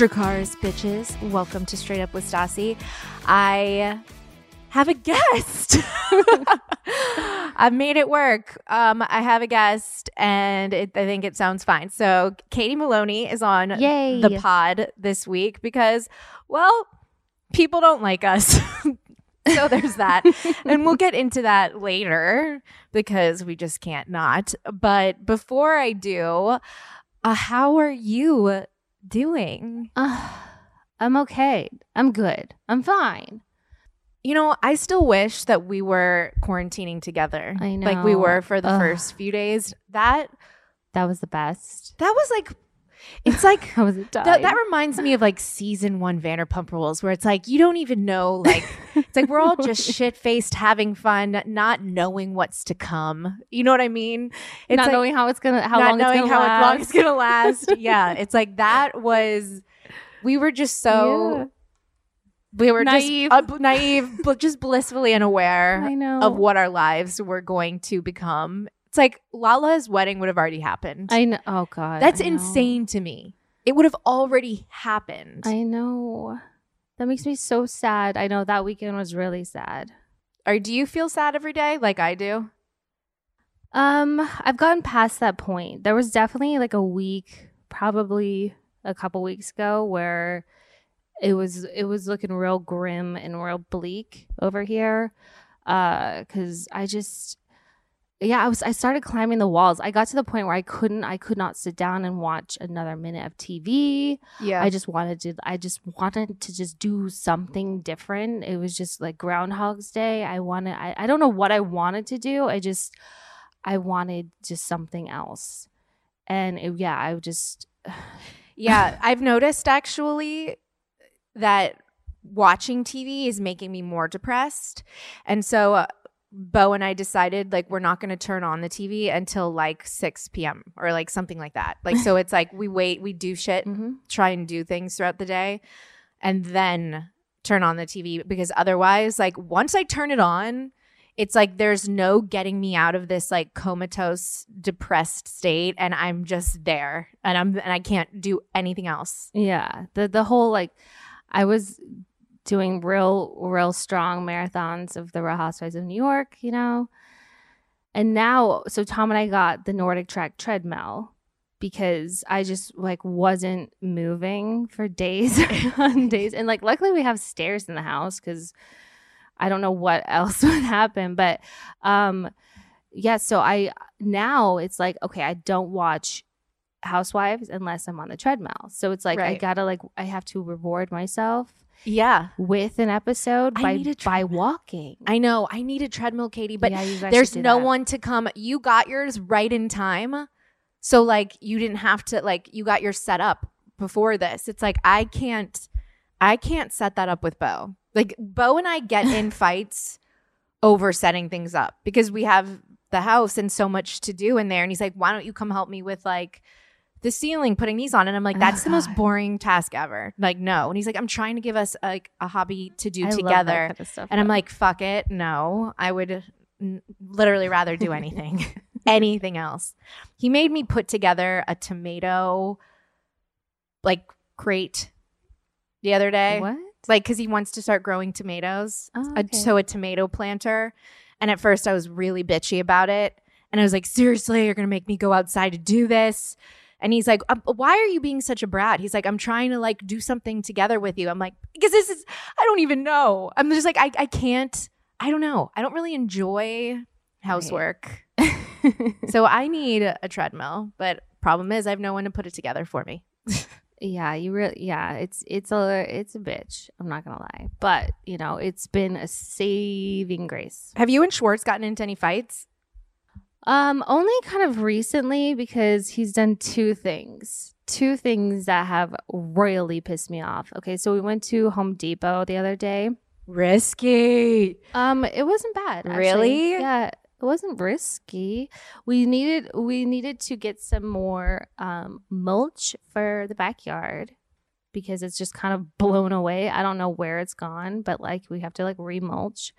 Dracarys, bitches, welcome to Straight Up with Stassi. I have a guest. I've made it work. I have a guest, and I think it sounds fine. So Katie Maloney is on the pod this week because, well, people don't like us. So there's that. And we'll get into that later because we just can't not. But before I do, how are you doing? I'm okay. I'm good. I'm fine. You know, I still wish that we were quarantining together. I know. Like we were for the first few days. That was the best. That was like, it's like, that reminds me of like season 1 Vanderpump Rules, where it's like, you don't even know, like, it's like we're all just shit-faced having fun, not knowing what's to come. You know what I mean? It's not like, knowing how it's going to, how long it's going to last. Yeah. It's like that was, we were just so... Yeah. We were naive. Just naive, but just blissfully unaware of what our lives were going to become. It's like Lala's wedding would have already happened. I know. Oh, God. That's insane to me. It would have already happened. I know. That makes me so sad. I know. That weekend was really sad. Or do you feel sad every day like I do? I've gotten past that point. There was definitely like a week, probably a couple weeks ago, where... It was looking real grim and real bleak over here, because I started climbing the walls. I got to the point where I could not sit down and watch another minute of TV. Yeah, I just wanted to do something different. It was just like Groundhog's Day. I don't know what I wanted to do. I wanted something else, and I've noticed actually that watching TV is making me more depressed. And so Beau and I decided like we're not going to turn on the TV until like 6 p.m. or like something like that. Like, so it's like we wait, we do shit, try and do things throughout the day and then turn on the TV, because otherwise, like once I turn it on, it's like there's no getting me out of this like comatose, depressed state, and I'm just there and I can't do anything else. Yeah. The whole like... I was doing real, real strong marathons of the Real Housewives of New York, you know. And now, so Tom and I got the Nordic Track treadmill because I just like wasn't moving for days on days. And like, luckily we have stairs in the house because I don't know what else would happen. But so now it's like, okay, I don't watch Housewives unless I'm on the treadmill, so it's like right. I have to reward myself with an episode by walking. I know I need a treadmill, Katie, but there's no one to come. You got yours right in time, so like you didn't have to, like you got your set up before this. It's like I can't set that up with Beau. Like Beau and I get in fights over setting things up because we have the house and so much to do in there, and he's like, why don't you come help me with like the ceiling, putting these on, and I'm like, that's the most boring task ever. Like, no. And he's like, I'm trying to give us like a hobby to do together, kind of stuff, and I'm like, fuck it, no, I would literally rather do anything else. He made me put together a tomato like crate the other day. What? Like, because he wants to start growing tomatoes. Oh, okay. So a tomato planter. And at first I was really bitchy about it. And I was like, seriously, you're going to make me go outside to do this? And he's like, why are you being such a brat? He's like, I'm trying to like do something together with you. I'm like, because this is, I don't even know. I'm just like, I can't, I don't know. I don't really enjoy housework. Right. So I need a treadmill. But problem is I have no one to put it together for me. Yeah, you really, yeah, it's a bitch. I'm not going to lie. But, you know, it's been a saving grace. Have you and Schwartz gotten into any fights? Only kind of recently, because he's done two things that have royally pissed me off. Okay, so we went to Home Depot the other day. Risky. It wasn't bad, actually. Really? Yeah, it wasn't risky. We needed to get some more mulch for the backyard because it's just kind of blown away. I don't know where it's gone, but like we have to like remulch.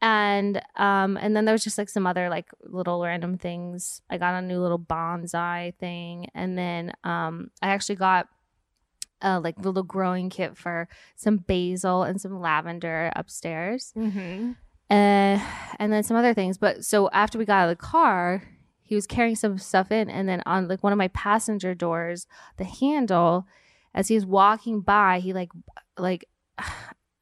And then there was just like some other like little random things. I got a new little bonsai thing. And then I actually got a like little growing kit for some basil and some lavender upstairs. Mm-hmm. And then some other things. But so after we got out of the car, he was carrying some stuff in. And then on like one of my passenger doors, the handle, as he was walking by, he like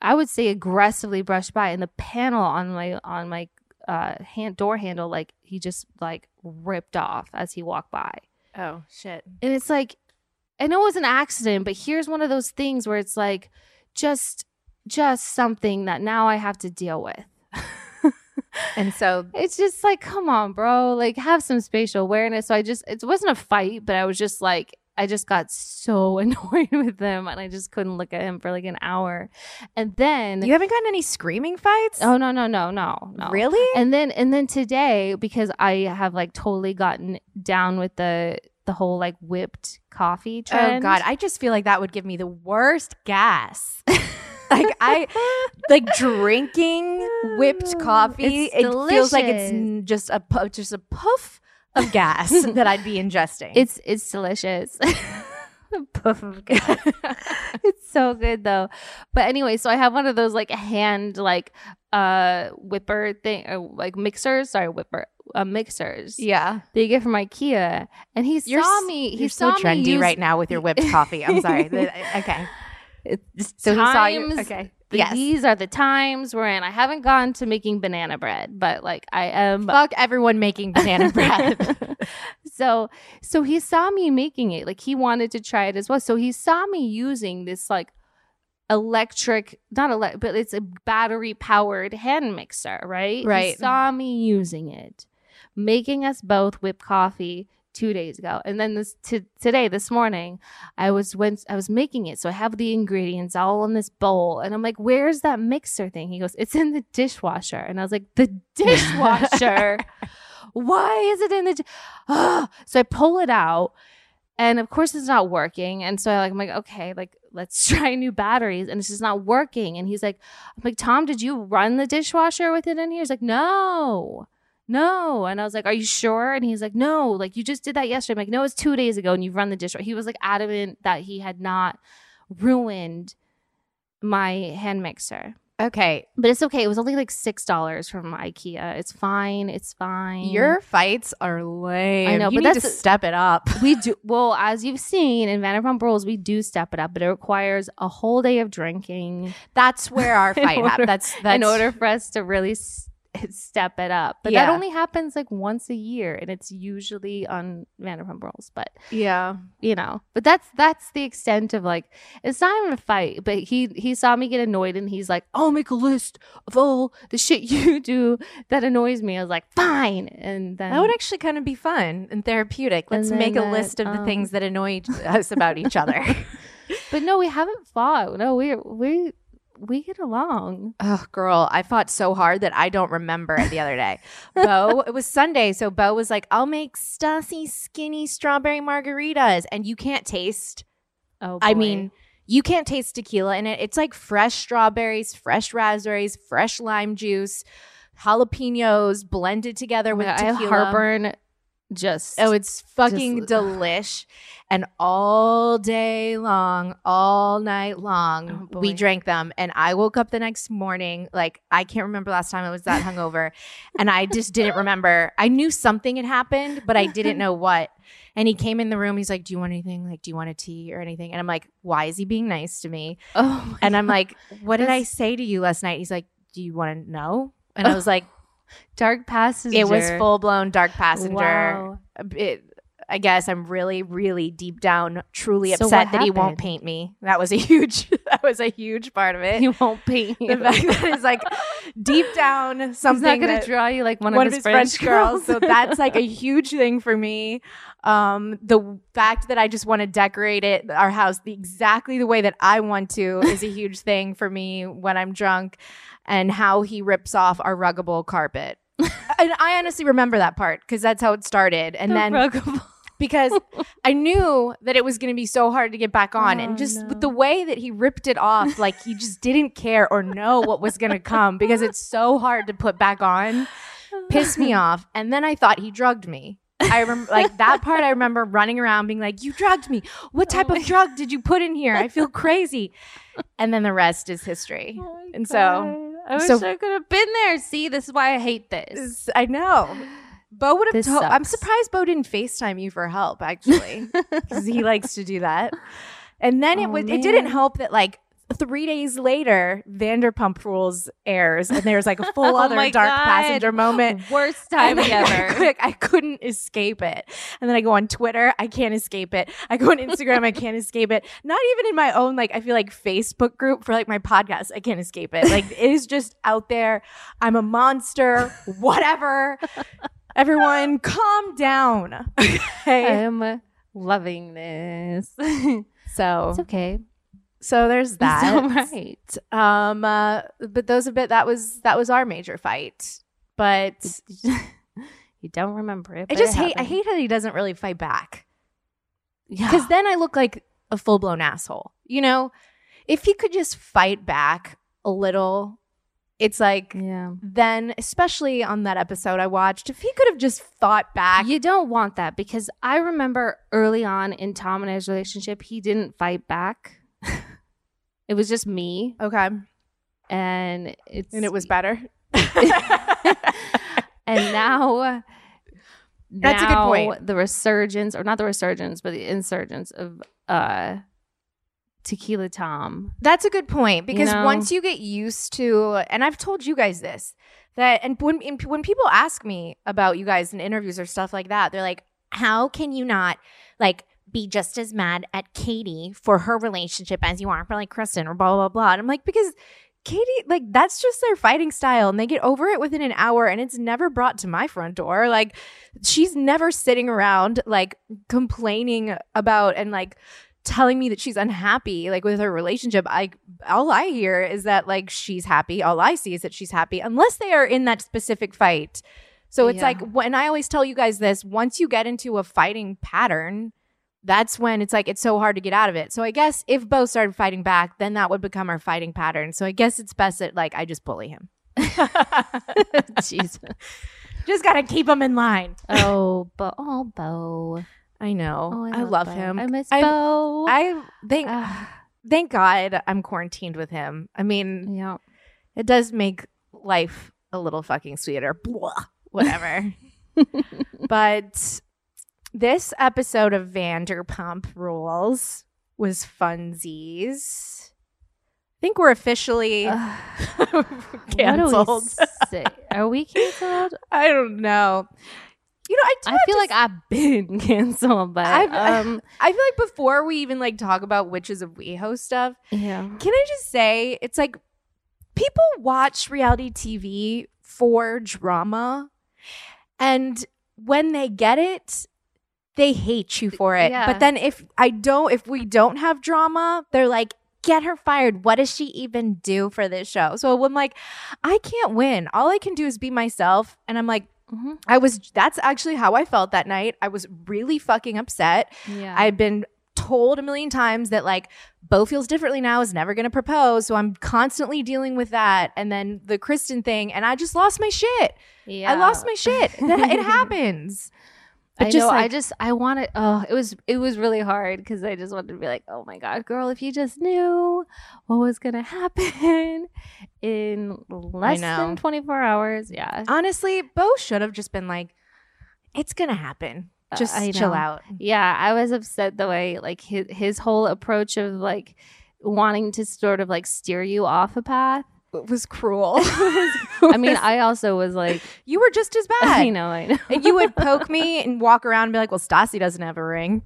I would say aggressively brushed by, and the panel on my door handle, like he just like ripped off as he walked by. Oh shit! And it's like, I know it was an accident, but here's one of those things where it's like, just something that now I have to deal with. And so it's just like, come on, bro, like have some spatial awareness. So it wasn't a fight, but I was just like. I just got so annoyed with him, and I just couldn't look at him for like an hour. And then you haven't gotten any screaming fights? Oh no. Really? And then today, because I have like totally gotten down with the whole like whipped coffee trend. Oh God, I just feel like that would give me the worst gas. Like I like drinking whipped coffee. It feels like it's just a puff of gas that I'd be ingesting. It's delicious. Puff of gas. It's so good though. But anyway, so I have one of those like hand like whipper thing, or like mixers. Sorry, whipper mixers. Yeah, that you get from IKEA. And he saw me. You're so trendy right now with your whipped coffee. I'm sorry. Okay. So he saw you. Okay. Yes. These are the times we're in. I haven't gone to making banana bread, but like I am. Fuck everyone making banana bread. So he saw me making it. Like he wanted to try it as well. So he saw me using this like electric, but it's a battery powered hand mixer, right? Right. He saw me using it, making us both whipped coffee 2 days ago. And then this morning, I was making it. So I have the ingredients all in this bowl. And I'm like, where's that mixer thing? He goes, it's in the dishwasher. And I was like, the dishwasher? Why is it in the So I pull it out. And of course it's not working. And so I'm like, okay, like let's try new batteries. And it's just not working. And he's like, I'm like, Tom, did you run the dishwasher with it in here? He's like, no. And I was like, are you sure? And he's like, no, like you just did that yesterday. I'm like, no, it's 2 days ago and you've run the dishwasher. He was like adamant that he had not ruined my hand mixer. Okay. But it's okay. It was only like $6 from IKEA. It's fine. Your fights are lame. I know, you need to step it up. We do. Well, as you've seen in Vanderpump Rules, we do step it up, but it requires a whole day of drinking. That's where our fight happens. That's in order for us to really step it up. But yeah. That only happens like once a year, and it's usually on Vanderpump Rules. But yeah, you know, but that's the extent of like, it's not even a fight, but he saw me get annoyed and he's like, I'll make a list of all the shit you do that annoys me. I was like, fine. And then that would actually kind of be fun and therapeutic. Let's make a list of the things that annoy us about each other. But no, we haven't fought. No, we get along. Oh, girl. I fought so hard that I don't remember the other day. It was Sunday. So Beau was like, I'll make Stassi skinny strawberry margaritas. And you can't taste. Oh, boy. I mean, you can't taste tequila in it. It's like fresh strawberries, fresh raspberries, fresh lime juice, jalapenos blended together with tequila. I have heartburn just it's fucking delish. And all day long, all night long, we drank them. And I woke up the next morning, like, I can't remember last time I was that hungover. And I just didn't remember. I knew something had happened, but I didn't know what. And he came in the room. He's like, do you want anything? Like, do you want a tea or anything? And I'm like, why is he being nice to me? Oh, and I'm like, what did I say to you last night? He's like, do you want to know? And I was like, Dark Passenger. It was full-blown Dark Passenger. Wow. I guess I'm really, really deep down truly upset that he won't paint me. That was a huge part of it. He won't paint me. The fact that it's like deep down something. He's not going to draw you like one of his French girls. So that's like a huge thing for me. The fact that I just want to decorate our house exactly the way that I want to is a huge thing for me when I'm drunk. And how he rips off our Ruggable carpet. And I honestly remember that part because that's how it started. And then Ruggable. Because I knew that it was going to be so hard to get back on. Oh, and just with the way that he ripped it off, like he just didn't care or know what was going to come because it's so hard to put back on. Pissed me off. And then I thought he drugged me. I remember like that part. I remember running around being like, you drugged me. What type of drug did you put in here? I feel crazy. And then the rest is history. Oh, and so... I wish I could have been there. See, this is why I hate this. I know. Beau would have told. I'm surprised Beau didn't FaceTime you for help, actually, because he likes to do that. And then it didn't help that, like, 3 days later, Vanderpump Rules airs, and there's like a full other Dark Passenger moment. Worst time ever. I couldn't escape it. And then I go on Twitter, I can't escape it. I go on Instagram, I can't escape it. Not even in my own, like, I feel like Facebook group for like my podcast, I can't escape it. Like, it is just out there. I'm a monster, whatever. Everyone, calm down. Okay? I am loving this. So it's okay. So there's that. All right. But that was our major fight. But you don't remember it. I hate how he doesn't really fight back. Yeah. Because then I look like a full blown asshole. You know, if he could just fight back a little, it's like then, especially on that episode I watched, if he could have just fought back. You don't want that because I remember early on in Tom and his relationship, he didn't fight back. It was just me. Okay. And it was better. And now that's a good point. The resurgence, or not the resurgence, but the insurgence of Tequila Tom. That's a good point because once you get used to, and I've told you guys this, that when people ask me about you guys in interviews or stuff like that, they're like, "How can you not like?" be just as mad at Katie for her relationship as you are for like Kristen or blah, blah, blah. And I'm like, because Katie, like that's just their fighting style and they get over it within an hour and it's never brought to my front door. Like she's never sitting around like complaining about and like telling me that she's unhappy like with her relationship. All I hear is that like she's happy. All I see is that she's happy unless they are in that specific fight. So it's like when I always tell you guys this, once you get into a fighting pattern, that's when it's like it's so hard to get out of it. So I guess if Beau started fighting back, then that would become our fighting pattern. So I guess it's best that like I just bully him. Jesus, just gotta keep him in line. Oh, Beau. I know. Oh, I love Beau. Him. I miss Beau. Thank God I'm quarantined with him. I mean, it does make life a little fucking sweeter. Blah, whatever. But. This episode of Vanderpump Rules was funsies. I think we're officially canceled. What do we say? Are we canceled? I don't know. You know, I feel like I've been canceled, but I feel like before we even like talk about Witches of WeHo stuff, can I just say it's like people watch reality TV for drama, and when they get it. They hate you for it. Yeah. But then if we don't have drama, they're like, get her fired. What does she even do for this show? So I'm like, I can't win. All I can do is be myself. And I'm like, that's actually how I felt that night. I was really fucking upset. Yeah. I've been told a million times that like Beau feels differently now, is never going to propose. So I'm constantly dealing with that. And then the Kristen thing. And I just lost my shit. Yeah. I lost my shit. It happens. But I just know. Like, I want to. Oh, it was really hard because I just wanted to be like, oh my God, girl, if you just knew what was gonna happen in less than 24 hours. Yeah. Honestly, Beau should have just been like, it's gonna happen. Just chill out. Yeah, I was upset the way like his whole approach of like wanting to sort of like steer you off a path. It was cruel. I mean, I also was like, you were just as bad. I know. You would poke me and walk around and be like, well, Stassi doesn't have a ring.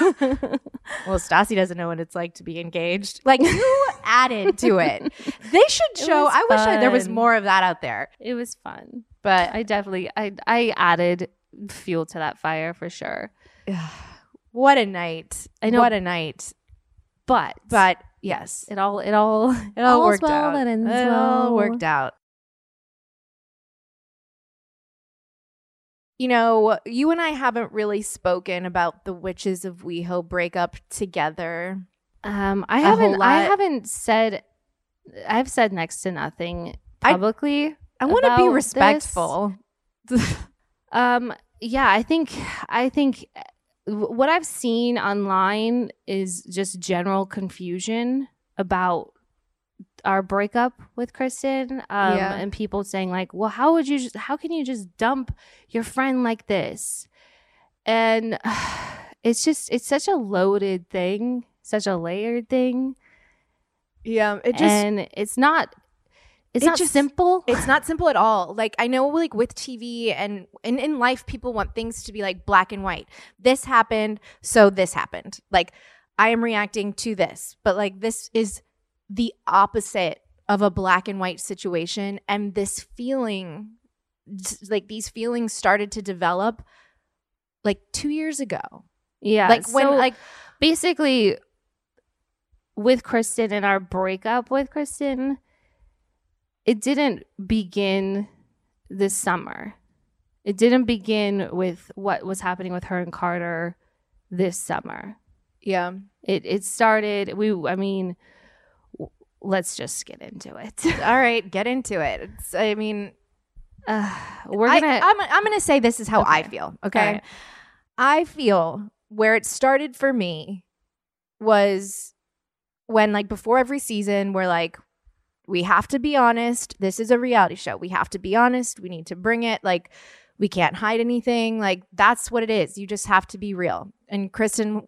Well, Stassi doesn't know what it's like to be engaged. Like, you added to it. They should show. I wish there was more of that out there. It was fun. But I definitely, I added fuel to that fire for sure. What a night. I know. What a night. But yes, it all worked out. It all worked out. You know, you and I haven't really spoken about the Witches of WeHo breakup together. I've said next to nothing publicly. I want to be respectful. Yeah, I think what I've seen online is just general confusion about our breakup with Kristen, and people saying like, well, how can you just dump your friend like this? And it's such a loaded thing, such a layered thing. Yeah. It's not simple. It's not simple at all. Like, I know, like, with TV and in life, people want things to be like black and white. This happened, so this happened. Like, I am reacting to this. But like, this is the opposite of a black and white situation. And this feeling, like, these feelings started to develop like 2 years ago. Yeah. Like, basically with Kristen and our breakup with Kristen, it didn't begin this summer. It didn't begin with what was happening with her and Carter this summer. Yeah. It started, let's just get into it. All right, get into it. It's, I mean, I'm going to say this is how I feel, okay? Right. I feel where it started for me was when, like, before every season, we're like, we have to be honest. This is a reality show. We have to be honest. We need to bring it. Like, we can't hide anything. Like, that's what it is. You just have to be real. And Kristen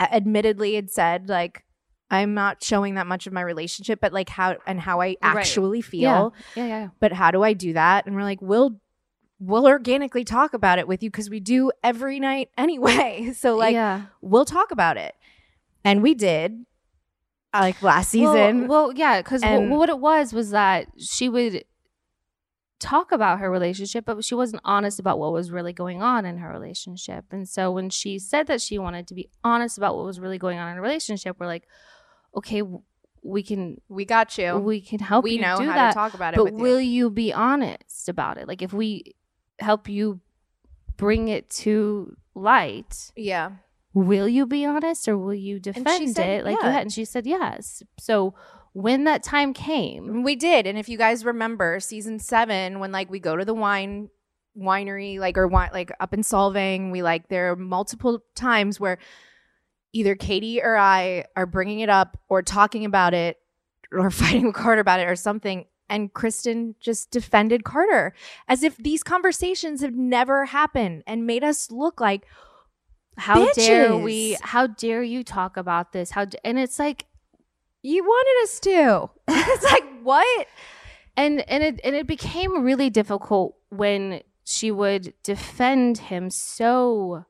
admittedly had said, like, I'm not showing that much of my relationship, but like how I actually feel. Yeah. Yeah. But how do I do that? And we're like, we'll organically talk about it with you because we do every night anyway. So like, we'll talk about it. And we did. Like last season. Well, yeah, because what it was that she would talk about her relationship, but she wasn't honest about what was really going on in her relationship. And so when she said that she wanted to be honest about what was really going on in her relationship, we're like, okay, we got you. We can help you do that. We know how to talk about it with you. But will you be honest about it? Like, if we help you bring it to light. Yeah. Will you be honest or will you defend it? Like, you had, and she said yes. So when that time came, we did. And if you guys remember season 7, when like we go to the winery, like up in Solvang, we like there are multiple times where either Katie or I are bringing it up or talking about it or fighting with Carter about it or something. And Kristen just defended Carter as if these conversations have never happened and made us look like, how bitches. Dare we? How dare you talk about this? And it's like, you wanted us to. It's like, what? And it became really difficult when she would defend him so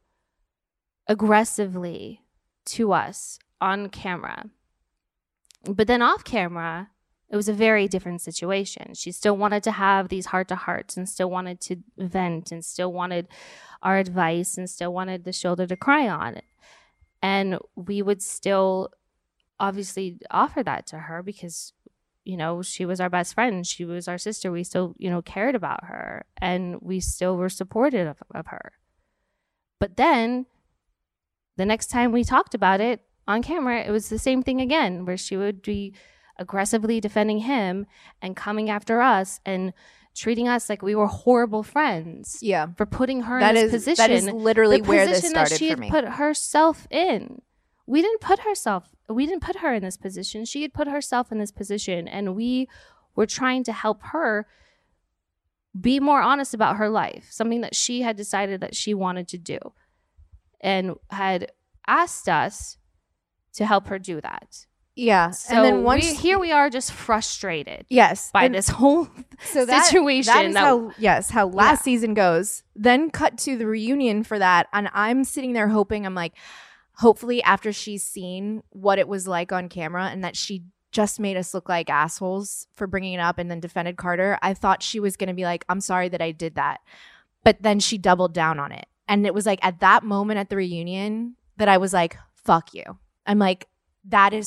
aggressively to us on camera. But then off camera, it was a very different situation. She still wanted to have these heart-to-hearts and still wanted to vent and still wanted our advice and still wanted the shoulder to cry on. And we would still obviously offer that to her because, you know, she was our best friend. She was our sister. We still, you know, cared about her and we still were supportive of her. But then the next time we talked about it on camera, it was the same thing again where she would be aggressively defending him and coming after us and treating us like we were horrible friends. Yeah. For putting her in this position. That is literally where this started for me. The position that she had put herself in. We didn't put her in this position. She had put herself in this position, and we were trying to help her be more honest about her life, something that she had decided that she wanted to do and had asked us to help her do that. Yeah. So and then once here we are just frustrated. Yes. By this whole situation. That is how last season goes. Then cut to the reunion for that. And I'm sitting there hoping, I'm like, hopefully after she's seen what it was like on camera and that she just made us look like assholes for bringing it up and then defended Carter, I thought she was going to be like, I'm sorry that I did that. But then she doubled down on it. And it was like at that moment at the reunion that I was like, fuck you. I'm like, I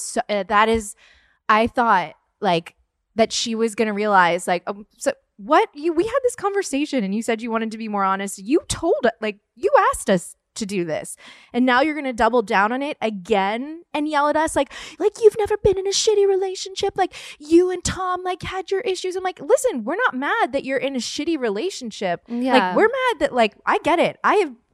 thought like that she was going to realize like, so what we had this conversation and you said you wanted to be more honest. You told like you asked us to do this. And now you're going to double down on it again and yell at us like you've never been in a shitty relationship. Like you and Tom like had your issues. I'm like, listen, we're not mad that you're in a shitty relationship. Yeah. Like we're mad that like, I get it.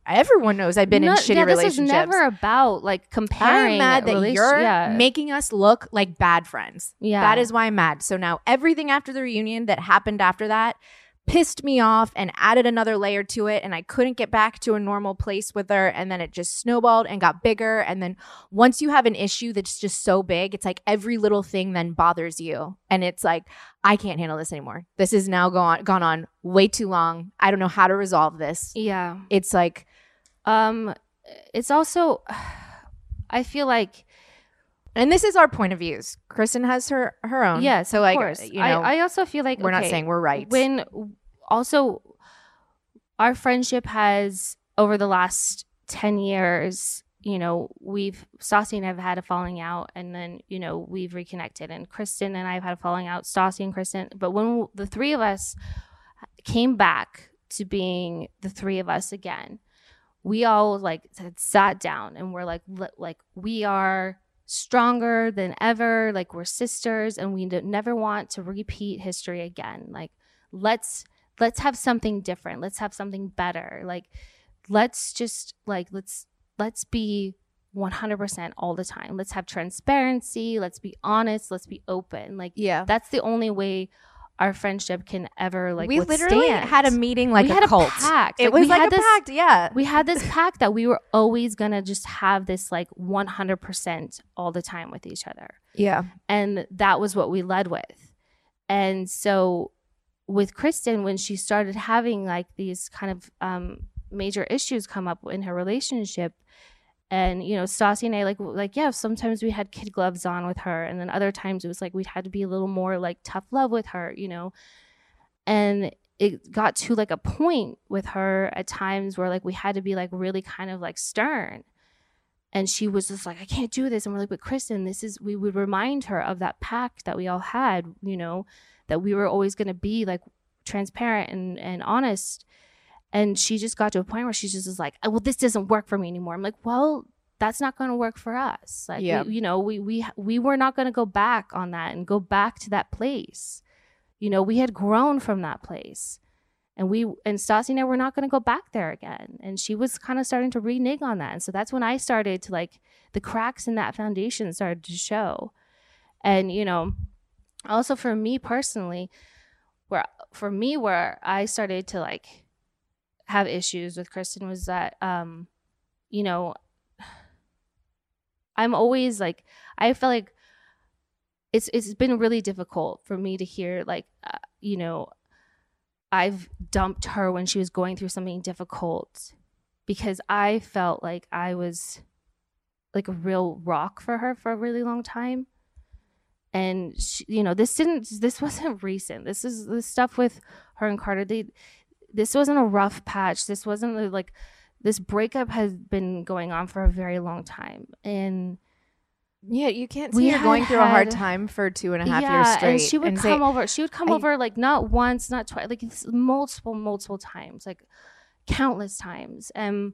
Everyone knows I've been in shitty relationships. This is never about like comparing. I'm mad that you're making us look like bad friends. Yeah. That is why I'm mad. So now everything after the reunion that happened after that pissed me off and added another layer to it, and I couldn't get back to a normal place with her, and then it just snowballed and got bigger. And then once you have an issue that's just so big, it's like every little thing then bothers you, and it's like, I can't handle this anymore. This is now gone on way too long. I don't know how to resolve this. Yeah. It's like it's also, I feel like, and this is our point of views. Kristen has her own. Yeah, so like, course. You know, I also feel like we're not saying we're right. When also our friendship has over the last 10 years, you know, Stassi and I've had a falling out, and then you know we've reconnected, and Kristen and I've had a falling out, Stassi and Kristen. But when the three of us came back to being the three of us again, we all like had sat down and we're like we are stronger than ever, like we're sisters, and we never want to repeat history again. Like let's have something different. Let's have something better. Like let's just like let's be 100% all the time. Let's have transparency. Let's be honest. Let's be open. Like yeah, that's the only way our friendship can ever like withstand. Literally had a meeting like a cult. It was like a pact, yeah. We had this pact that we were always going to just have this like 100% all the time with each other. Yeah. And that was what we led with. And so with Kristen, when she started having like these kind of major issues come up in her relationship, and, you know, Stassi and I, like, yeah, sometimes we had kid gloves on with her. And then other times it was like we had to be a little more like tough love with her, you know. And it got to like a point with her at times where like we had to be like really kind of like stern. And she was just like, I can't do this. And we're like, but Kristen, we would remind her of that pact that we all had, you know, that we were always going to be like transparent and honest. And she just got to a point where she's just like, oh, well, this doesn't work for me anymore. I'm like, well, that's not going to work for us. Like, yeah. You know, we were not going to go back on that and go back to that place. You know, we had grown from that place. And Stassi and I were not going to go back there again. And she was kind of starting to renege on that. And so that's when I started to like, the cracks in that foundation started to show. And, you know, also for me personally, where I started to like, have issues with Kristen was that you know, I'm always like, I feel like it's been really difficult for me to hear like you know, I've dumped her when she was going through something difficult, because I felt like I was like a real rock for her for a really long time. And she, you know, this wasn't recent. This stuff with her and Carter, this wasn't a rough patch. This wasn't like, this breakup has been going on for a very long time. And yeah, you can't say you're going through a hard time for 2.5 years straight. And she would come over like not once, not twice, like multiple times, like countless times. And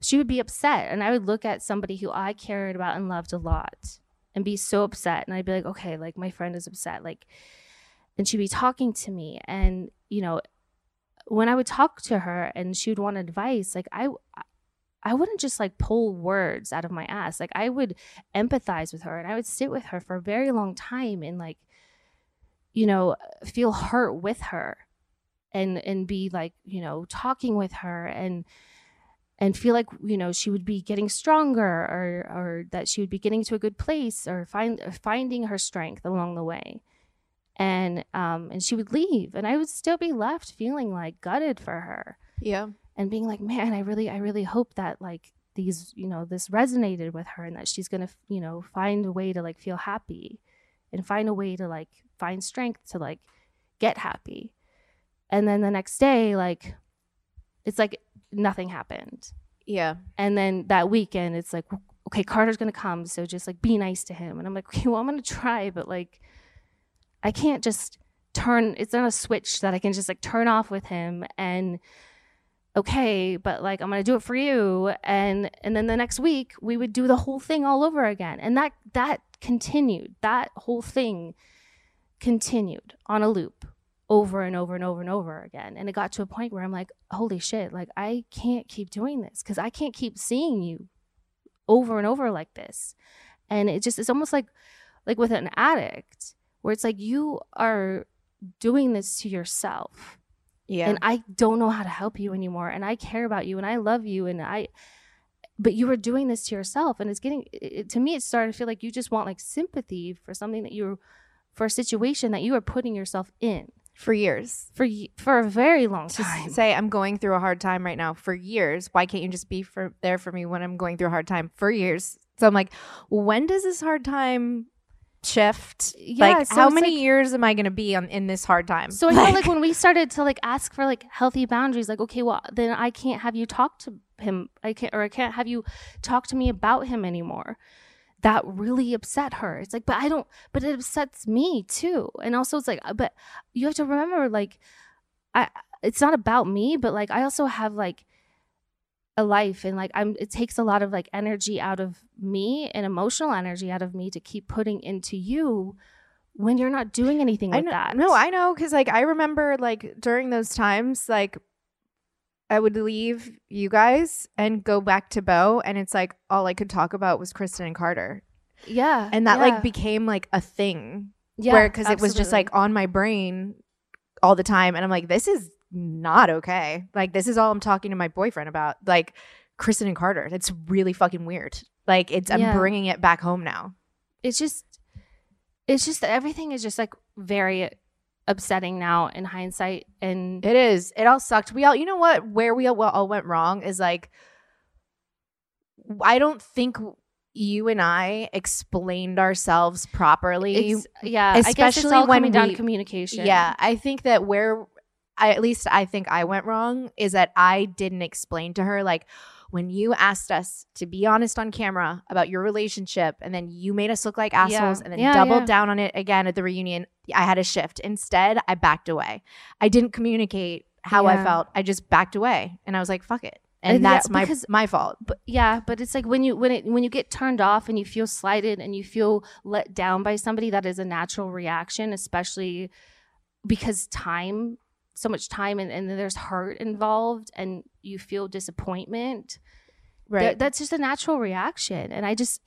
she would be upset. And I would look at somebody who I cared about and loved a lot and be so upset. And I'd be like, okay, like my friend is upset. Like, and she'd be talking to me. And, you know, when I would talk to her and she would want advice, like I wouldn't just like pull words out of my ass. Like I would empathize with her and I would sit with her for a very long time and like, you know, feel hurt with her and be like, you know, talking with her and feel like, you know, she would be getting stronger or that she would be getting to a good place or finding her strength along the way. And she would leave and I would still be left feeling like gutted for her. Yeah. And being like, man, I really hope that like these, you know, this resonated with her and that she's going to, you know, find a way to like feel happy and find a way to like find strength to like get happy. And then the next day, like, it's like nothing happened. Yeah. And then that weekend it's like, okay, Carter's going to come. So just like be nice to him. And I'm like, okay, well, I'm going to try, but like, I can't just turn, it's not a switch that I can just like turn off with him and okay, but like I'm gonna do it for you and then the next week we would do the whole thing all over again. And that continued. That whole thing continued on a loop over and over and over and over again. And it got to a point where I'm like, holy shit, like I can't keep doing this because I can't keep seeing you over and over like this. And it just, it's almost like with an addict where it's like you are doing this to yourself. Yeah. And I don't know how to help you anymore. And I care about you and I love you. But you were doing this to yourself. And it's getting, to me, it started to feel like you just want like sympathy for something that for a situation that you are putting yourself in. For years. For a very long time. Just say, I'm going through a hard time right now for years. Why can't you just be there for me when I'm going through a hard time for years? So I'm like, when does this hard time shift? Yeah, like so how many years am I going to be in this hard time? So I felt like when we started to like ask for like healthy boundaries, like, okay, well then I can't have you talk to him. I can't have you talk to me about him anymore. That really upset her. It's like, but it upsets me too. And also it's like, but you have to remember, like, it's not about me, but like, I also have like a life and like it takes a lot of like energy out of me and emotional energy out of me to keep putting into you when you're not doing anything like that. No, I know. Cause like, I remember like during those times, like I would leave you guys and go back to Beau and it's like, all I could talk about was Kristen and Carter. Yeah. And that like became like a thing. Yeah. Where, cause it was just like on my brain all the time. And I'm like, this is not okay. Like, this is all I'm talking to my boyfriend about, like Kristen and Carter. That's really fucking weird. Like, it's I'm bringing it back home now. It's just everything is just like very upsetting now in hindsight. And it is, it all sucked. We all, you know what, where we all went wrong is like, I don't think you and I explained ourselves properly. Especially I guess it's all when coming down to communication. Yeah, I think that I think I went wrong is that I didn't explain to her, like, when you asked us to be honest on camera about your relationship and then you made us look like assholes and then doubled down on it again at the reunion, I had a shift. Instead, I backed away. I didn't communicate how I felt. I just backed away and I was like, fuck it. And that's my fault. But it's like when you get turned off and you feel slighted and you feel let down by somebody, that is a natural reaction, especially because so much time and there's hurt involved and you feel disappointment. Right. That's just a natural reaction. And I just,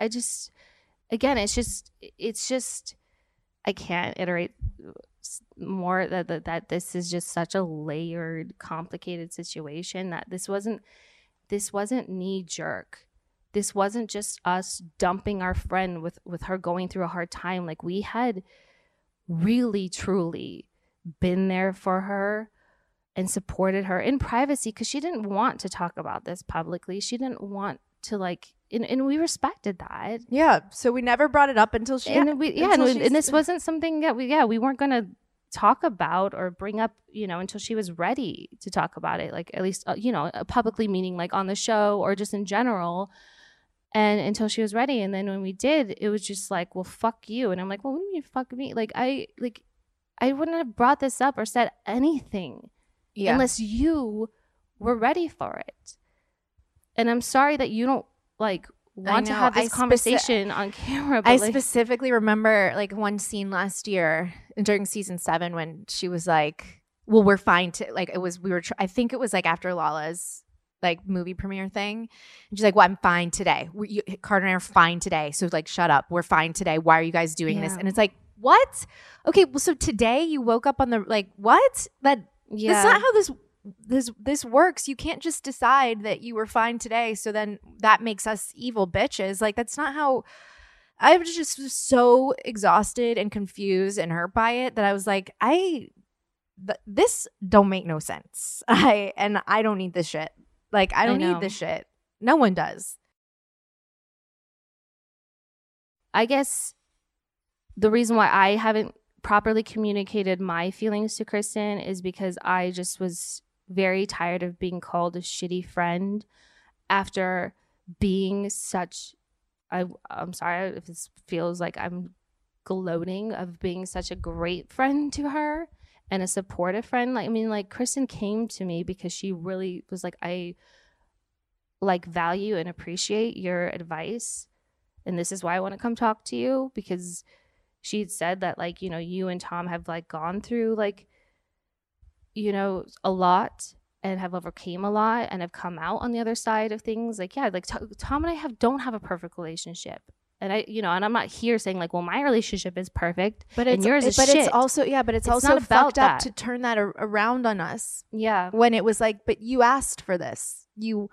again, it's just, I can't iterate more that this is just such a layered, complicated situation that this wasn't knee jerk. This wasn't just us dumping our friend with her going through a hard time. Like, we had really, truly been there for her and supported her in privacy because she didn't want to talk about this publicly. She didn't want to like, and we respected that. Yeah. So we never brought it up until she. And we, yeah. And this wasn't something that we weren't going to talk about or bring up, you know, until she was ready to talk about it. Like, at least, you know, publicly, meaning like on the show or just in general. And until she was ready. And then when we did, it was just like, well, fuck you. And I'm like, well, what do you mean fuck me? Like, I wouldn't have brought this up or said anything unless you were ready for it. And I'm sorry that you don't like want to have this conversation on camera. But I specifically remember like one scene last year during season 7 when she was like, well, we're fine to like, it was, we were, I think it was like after Lala's like movie premiere thing. And she's like, well, I'm fine today. Carter and I are fine today. So like, shut up. We're fine today. Why are you guys doing this? And it's like, what? Okay. Well, so today you woke up on the, like, what? That's not how this works. You can't just decide that you were fine today, so then that makes us evil bitches. Like, that's not how. I was just so exhausted and confused and hurt by it that I was like, this don't make no sense. I don't need this shit. Like, I don't need this shit. No one does. I guess the reason why I haven't properly communicated my feelings to Kristen is because I just was very tired of being called a shitty friend after being such, I'm sorry if this feels like I'm gloating, of being such a great friend to her and a supportive friend. Like, I mean, like, Kristen came to me because she really was like, I like, value and appreciate your advice, and this is why I want to come talk to you, because she had said that, like, you know, you and Tom have, like, gone through, like, you know, a lot and have overcame a lot and have come out on the other side of things. Like, yeah, like, Tom and I don't have a perfect relationship. And I, you know, and I'm not here saying, like, well, my relationship is perfect, but it's, and yours is but shit. It's also, yeah, but it's also fucked up to turn that around on us. Yeah. When it was like, but you asked for this. You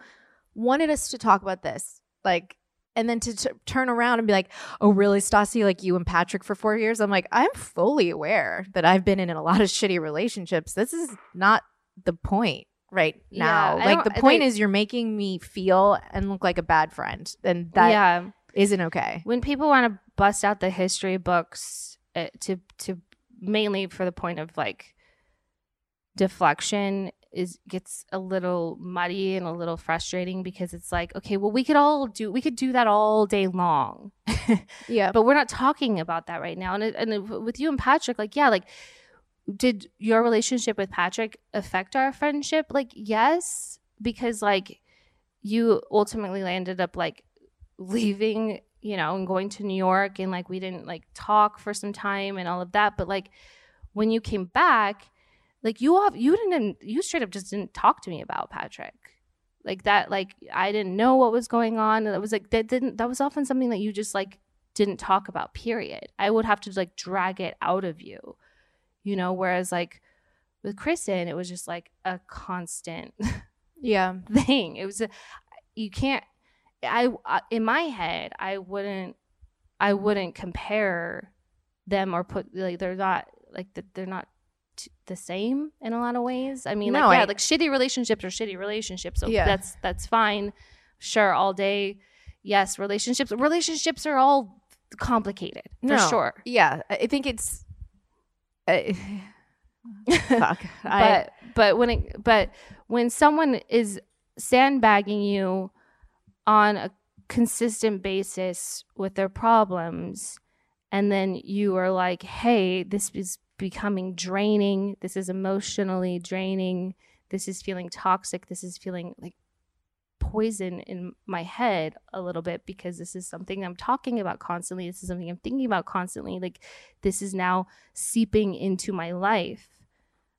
wanted us to talk about this. Like, and then to turn around and be like, oh, really, Stassi, like you and Patrick for 4 years? I'm like, I'm fully aware that I've been in a lot of shitty relationships. This is not the point right now. Yeah, like, the point is you're making me feel and look like a bad friend. And that isn't okay. When people want to bust out the history books to mainly for the point of, like, deflection, gets a little muddy and a little frustrating, because it's like, okay, well, we could do that all day long. Yeah. But we're not talking about that right now. And with you and Patrick, like, yeah, like, did your relationship with Patrick affect our friendship? Like, yes, because, like, you ultimately landed up, like, leaving, you know, and going to New York, and, like, we didn't, like, talk for some time and all of that. But, like, when you came back, like, you straight up just didn't talk to me about Patrick, like that. Like, I didn't know what was going on. And it was like, that was often something that you just, like, didn't talk about, period. I would have to, like, drag it out of you, you know? Whereas, like, with Kristen, it was just like a constant thing. It was, in my head, I wouldn't compare them or put, like, they're not the same in a lot of ways. I mean, like shitty relationships are shitty relationships. So that's fine. Sure, all day. Yes, relationships are all complicated for sure. Yeah, I think it's fuck. But when someone is sandbagging you on a consistent basis with their problems, and then you are like, hey, this is becoming draining, this is emotionally draining, this is feeling toxic, this is feeling like poison in my head a little bit, because this is something I'm talking about constantly, this is something I'm thinking about constantly, like, this is now seeping into my life,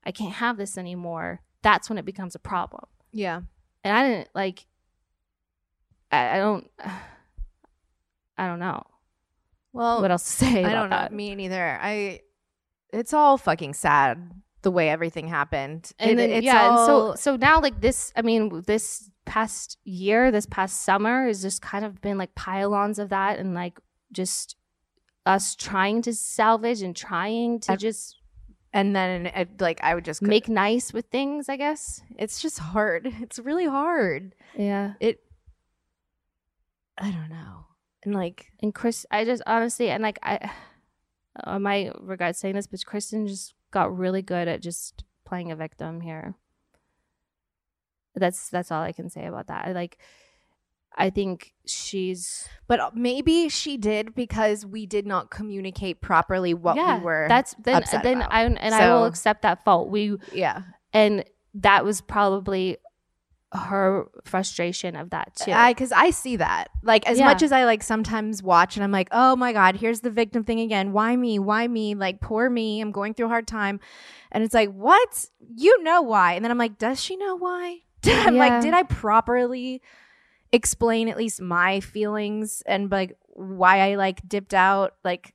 I can't have this anymore. That's when it becomes a problem. Yeah. And I didn't, like, I don't know, well, what else to say about I don't know that. Me neither. It's all fucking sad the way everything happened. And then, so now, like, this, I mean, this past year, this past summer has just kind of been like pile-ons of that, and, like, just us trying to salvage and trying to just. And then, like, I would just make nice with things, I guess. It's just hard. It's really hard. Yeah. I don't know. And, like. And Chris, I just honestly, and, like, I might regret saying this, but Kristen just got really good at just playing a victim here. That's all I can say about that. I think she's, but maybe she did because we did not communicate properly what we were. That's then about. I will accept that fault. And that was probably her frustration of that too. Because I see that. Like, as much as I like sometimes watch and I'm like, oh my God, here's the victim thing again. Why me? Why me? Like, poor me. I'm going through a hard time. And it's like, what? You know why. And then I'm like, does she know why? I'm like, did I properly explain at least my feelings and like why I like dipped out? Like,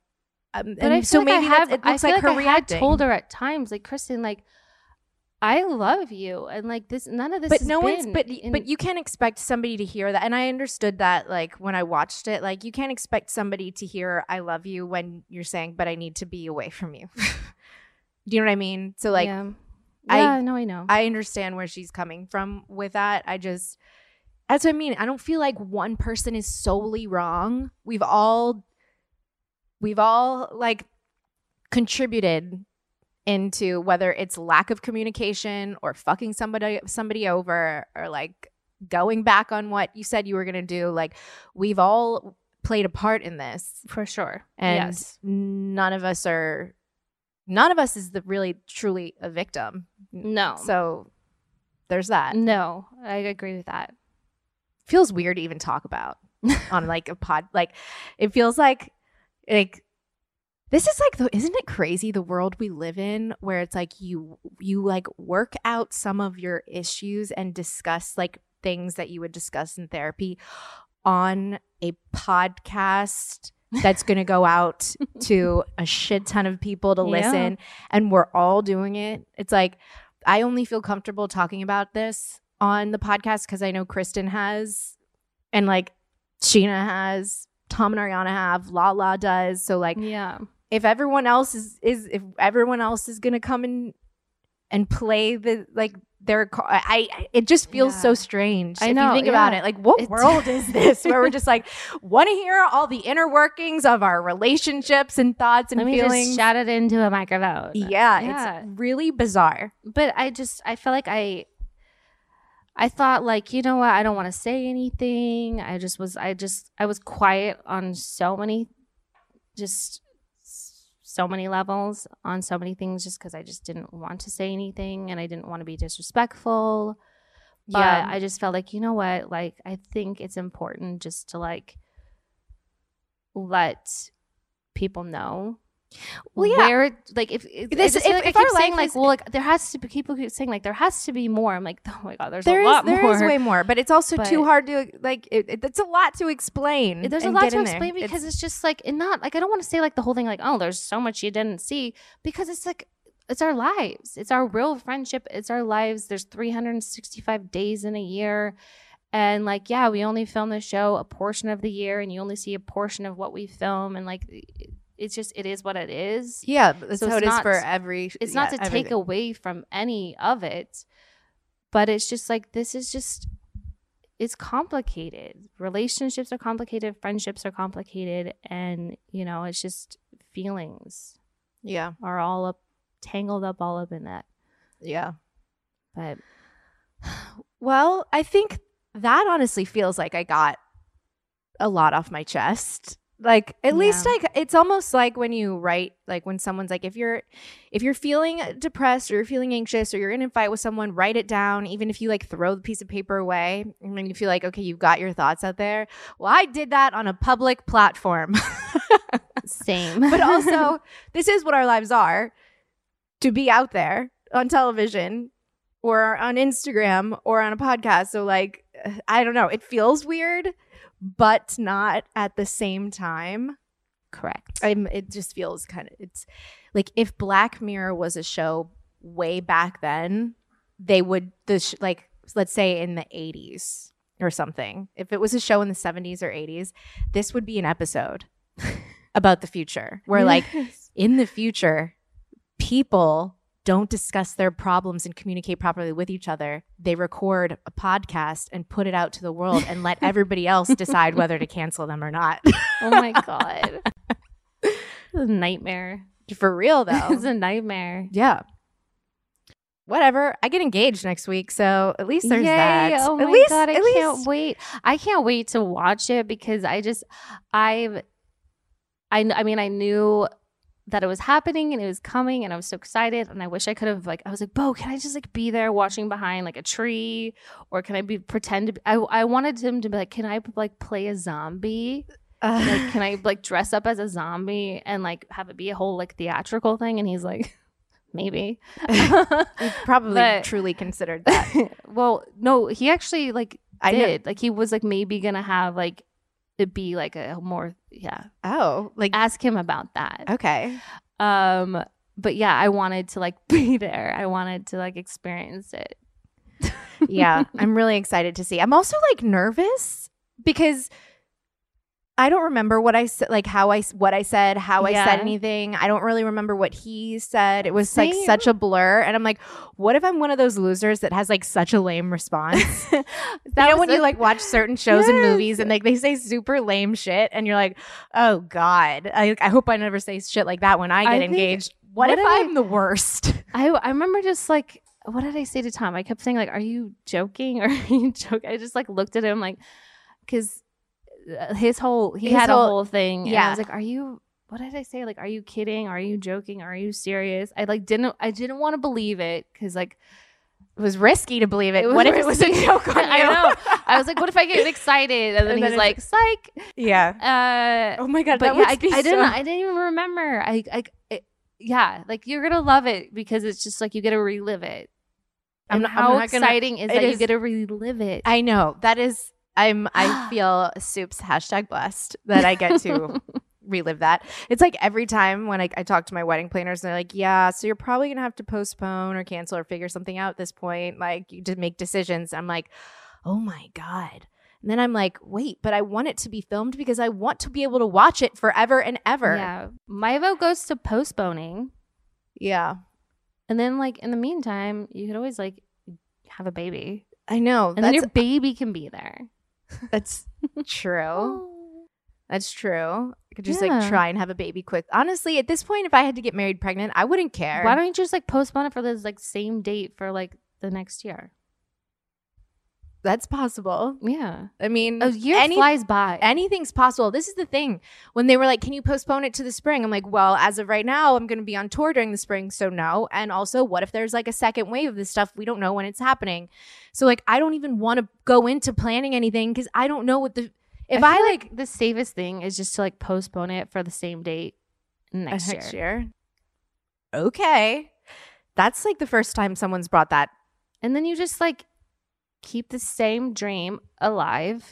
but I so like maybe I have, it looks like her reacting. I told her at times, like, Kristen, like, I love you, and like this, none of this. But but you can't expect somebody to hear that. And I understood that, like when I watched it, like you can't expect somebody to hear "I love you" when you're saying, "But I need to be away from you." Do you know what I mean? So like, I know. I understand where she's coming from with that. I just, that's what I mean. I don't feel like one person is solely wrong. We've all like contributed into whether it's lack of communication or fucking somebody over or like going back on what you said you were going to do. Like, we've all played a part in this. For sure. And none of us is really truly a victim. No. So there's that. No, I agree with that. Feels weird to even talk about on like a pod. Like, it feels like this is like, isn't it crazy the world we live in where it's like you like work out some of your issues and discuss like things that you would discuss in therapy on a podcast that's going to go out to a shit ton of people to listen, and we're all doing it. It's like, I only feel comfortable talking about this on the podcast because I know Kristen has, and like Sheena has, Tom and Ariana have, Lala does. So like, if everyone else is gonna come and play the like their, it just feels so strange. I know. If you think about it, like, what world is this where we're just like, want to hear all the inner workings of our relationships and thoughts and feelings? Let me just shout it into a microphone. Yeah, it's really bizarre. But I feel like I thought, like, you know what? I don't want to say anything. I was quiet on so many levels, on so many things, just because I just didn't want to say anything and I didn't want to be disrespectful. But I just felt like, you know what? Like, I think it's important just to like let people know. Well, where, like, people keep saying like there has to be more. I'm like, oh my God, there's a lot more. There is way more, but it's also too hard to like. It's a lot to explain. There's a lot to explain there. Because it's just like, and not like, I don't want to say like the whole thing like, oh, there's so much you didn't see, because it's like, it's our lives, it's our real friendship, it's our lives. There's 365 days in a year, and like, yeah, we only film the show a portion of the year, and you only see a portion of what we film, and like. It's just, it is what it is. Yeah, that's how it is for every. It's not to take away from any of it, but it's just like, this is just, it's complicated. Relationships are complicated. Friendships are complicated. And, you know, it's just feelings. Yeah. Are all tangled up in that. Yeah. But. Well, I think that honestly feels like I got a lot off my chest. Like, at least like, it's almost like when you write, like when someone's like, if you're feeling depressed or you're feeling anxious or you're in a fight with someone, write it down. Even if you like throw the piece of paper away and then you feel like, okay, you've got your thoughts out there. Well, I did that on a public platform. Same. But also, this is what our lives are, to be out there on television or on Instagram or on a podcast. So like, I don't know, it feels weird, but not at the same time. Correct. It just feels kind of, it's like if Black Mirror was a show way back then, they would, like, let's say in the 80s or something, if it was a show in the 70s or 80s, this would be an episode about the future where like in the future, people don't discuss their problems and communicate properly with each other. They record a podcast and put it out to the world and let everybody else decide whether to cancel them or not. Oh my God. This is a nightmare. For real though. It's a nightmare. Yeah. Whatever. I get engaged next week, so at least there's that. Oh my God, I can't wait. I can't wait to watch it because I mean, I knew that it was happening and it was coming and I was so excited. And I wish I could have, like, I was like, Beau, can I just like be there watching behind like a tree, or can I be pretend to be, I wanted him to be like, can I like play a zombie? Like, can I like dress up as a zombie and like have it be a whole like theatrical thing? And he's like, maybe. He probably truly considered that. Well, no, he actually like did. Like he was like maybe gonna have like it be like a more like ask him about that. Okay. But yeah, I wanted to like be there. I wanted to like experience it. Yeah, I'm really excited to see. I'm also like nervous because I don't remember what I said, like I said anything. I don't really remember what he said. It was like such a blur. And I'm like, what if I'm one of those losers that has like such a lame response? You like watch certain shows and movies and like they say super lame shit and you're like, oh God, I hope I never say shit like that when I get engaged. What if I'm the worst? I remember just like, what did I say to Tom? I kept saying like, are you joking? Are you joking? I just like looked at him like, because he had a whole thing. Yeah. And I was like, what did I say? Like, are you kidding? Are you joking? Are you serious? I didn't want to believe it. Cause like it was risky to believe it. What if it was a joke on you? I know. I was like, what if I get excited? And then he's like, psych. Yeah. Oh my God. But yeah, I didn't even remember. Like you're going to love it because it's just like, you get to relive it. How exciting is that you get to relive it? I know that is, I feel soups #blessed that I get to relive that. It's like every time when I talk to my wedding planners, they're like, yeah, so you're probably going to have to postpone or cancel or figure something out at this point. Like you did make decisions. I'm like, oh my God. And then I'm like, wait, but I want it to be filmed because I want to be able to watch it forever and ever. Yeah. My vote goes to postponing. Yeah. And then like in the meantime, you could always like have a baby. I know. And then your baby can be there. That's true. That's true. I could just like try and have a baby quick. Honestly, at this point, if I had to get married pregnant, I wouldn't care. Why don't you just like postpone it for this like same date for like the next year? That's possible. Yeah. I mean, a year flies by. Anything's possible. This is the thing. When they were like, can you postpone it to the spring? I'm like, well, as of right now, I'm going to be on tour during the spring. So no. And also, what if there's like a second wave of this stuff? We don't know when it's happening. So like, I don't even want to go into planning anything because I don't know what the... I feel like the safest thing is just to like postpone it for the same date next year. Okay. That's like the first time someone's brought that. And then you just like... keep the same dream alive.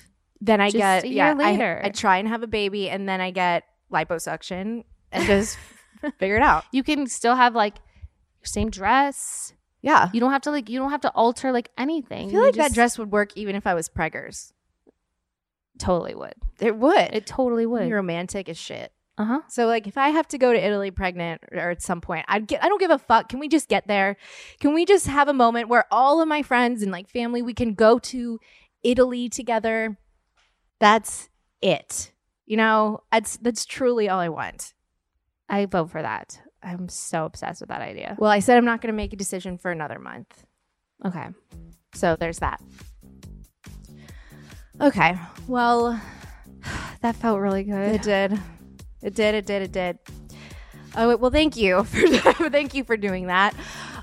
Then I get a year later. I try and have a baby and then I get liposuction and just figure it out. You can still have like your same dress. Yeah. You don't have to alter like anything. I feel like that dress would work even if I was preggers. Totally would. It would. It totally would. You're romantic as shit. Uh-huh. So like if I have to go to Italy pregnant or at some point, I don't give a fuck. Can we just get there? Can we just have a moment where all of my friends and like family, we can go to Italy together? That's it. You know, that's truly all I want. I vote for that. I'm so obsessed with that idea. Well, I said I'm not going to make a decision for another month. Okay. So there's that. Okay. Well, that felt really good. It did. It did. Oh, well, thank you for doing that.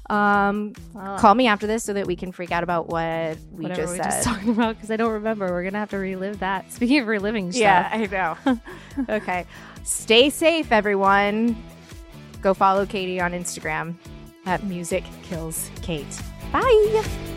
Call me after this so that we can freak out about what we were just talking about because I don't remember. We're going to have to relive that. Speaking of reliving stuff. Yeah, I know. Okay. Stay safe, everyone. Go follow Katie on Instagram at MusicKillsKate. Bye.